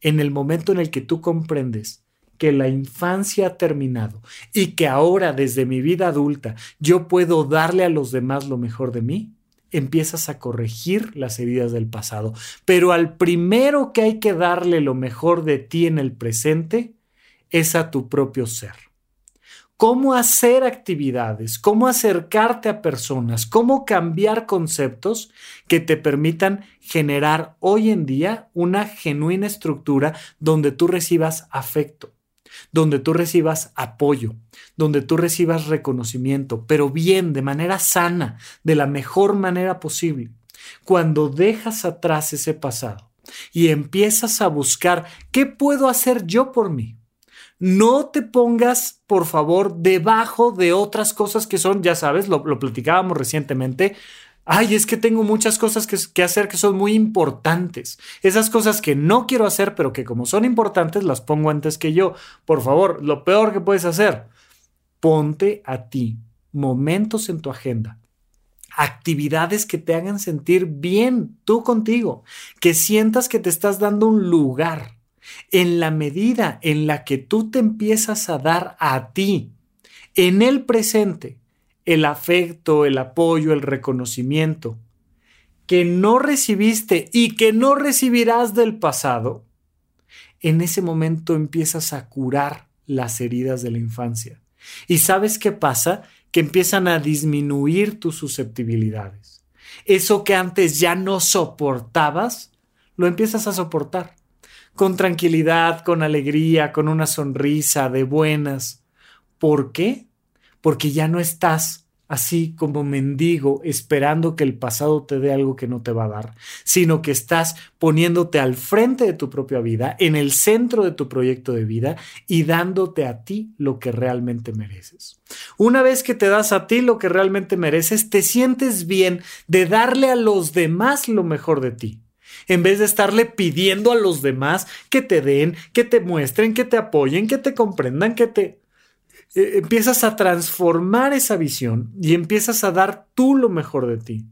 En el momento en el que tú comprendes que la infancia ha terminado y que ahora desde mi vida adulta yo puedo darle a los demás lo mejor de mí, empiezas a corregir las heridas del pasado. Pero al primero que hay que darle lo mejor de ti en el presente es a tu propio ser. Cómo hacer actividades, cómo acercarte a personas, cómo cambiar conceptos que te permitan generar hoy en día una genuina estructura donde tú recibas afecto, donde tú recibas apoyo, donde tú recibas reconocimiento, pero bien, de manera sana, de la mejor manera posible. Cuando dejas atrás ese pasado y empiezas a buscar qué puedo hacer yo por mí, no te pongas, por favor, debajo de otras cosas que son, ya sabes, lo, lo platicábamos recientemente. Ay, es que tengo muchas cosas que, que hacer que son muy importantes. Esas cosas que no quiero hacer, pero que como son importantes, las pongo antes que yo. Por favor, lo peor que puedes hacer, ponte a ti momentos en tu agenda, actividades que te hagan sentir bien tú contigo, que sientas que te estás dando un lugar. En la medida en la que tú te empiezas a dar a ti, en el presente, el afecto, el apoyo, el reconocimiento que no recibiste y que no recibirás del pasado, en ese momento empiezas a curar las heridas de la infancia. ¿Y sabes qué pasa? Que empiezan a disminuir tus susceptibilidades. Eso que antes ya no soportabas, lo empiezas a soportar. Con tranquilidad, con alegría, con una sonrisa de buenas. ¿Por qué? Porque ya no estás así como mendigo esperando que el pasado te dé algo que no te va a dar, sino que estás poniéndote al frente de tu propia vida, en el centro de tu proyecto de vida y dándote a ti lo que realmente mereces. Una vez que te das a ti lo que realmente mereces, te sientes bien de darle a los demás lo mejor de ti. En vez de estarle pidiendo a los demás que te den, que te muestren, que te apoyen, que te comprendan, que te... Eh, empiezas a transformar esa visión y empiezas a dar tú lo mejor de ti.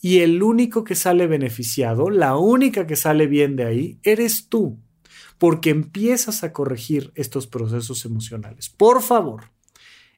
Y el único que sale beneficiado, la única que sale bien de ahí, eres tú. Porque empiezas a corregir estos procesos emocionales. Por favor,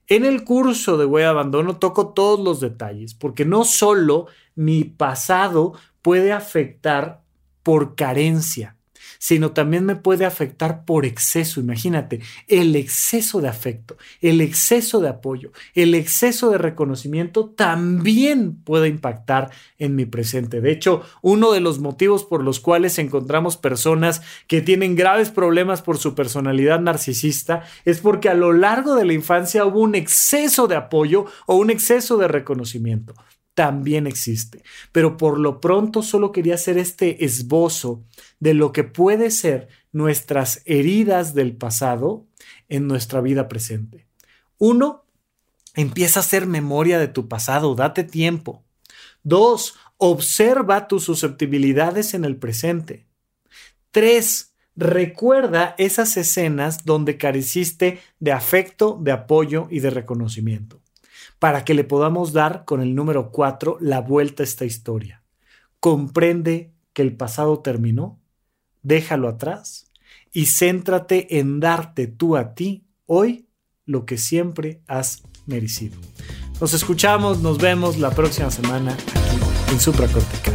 en el curso de Huella de Abandono toco todos los detalles, porque no solo mi pasado puede afectar por carencia, sino también me puede afectar por exceso. Imagínate, el exceso de afecto, el exceso de apoyo, el exceso de reconocimiento también puede impactar en mi presente. De hecho, uno de los motivos por los cuales encontramos personas que tienen graves problemas por su personalidad narcisista es porque a lo largo de la infancia hubo un exceso de apoyo o un exceso de reconocimiento. También existe, pero por lo pronto solo quería hacer este esbozo de lo que puede ser nuestras heridas del pasado en nuestra vida presente. Uno, empieza a hacer memoria de tu pasado, date tiempo. Dos, observa tus susceptibilidades en el presente. Tres, recuerda esas escenas donde careciste de afecto, de apoyo y de reconocimiento, para que le podamos dar con el número cuatro la vuelta a esta historia. Comprende que el pasado terminó, déjalo atrás y céntrate en darte tú a ti hoy lo que siempre has merecido. Nos escuchamos, nos vemos la próxima semana aquí en Supracortical.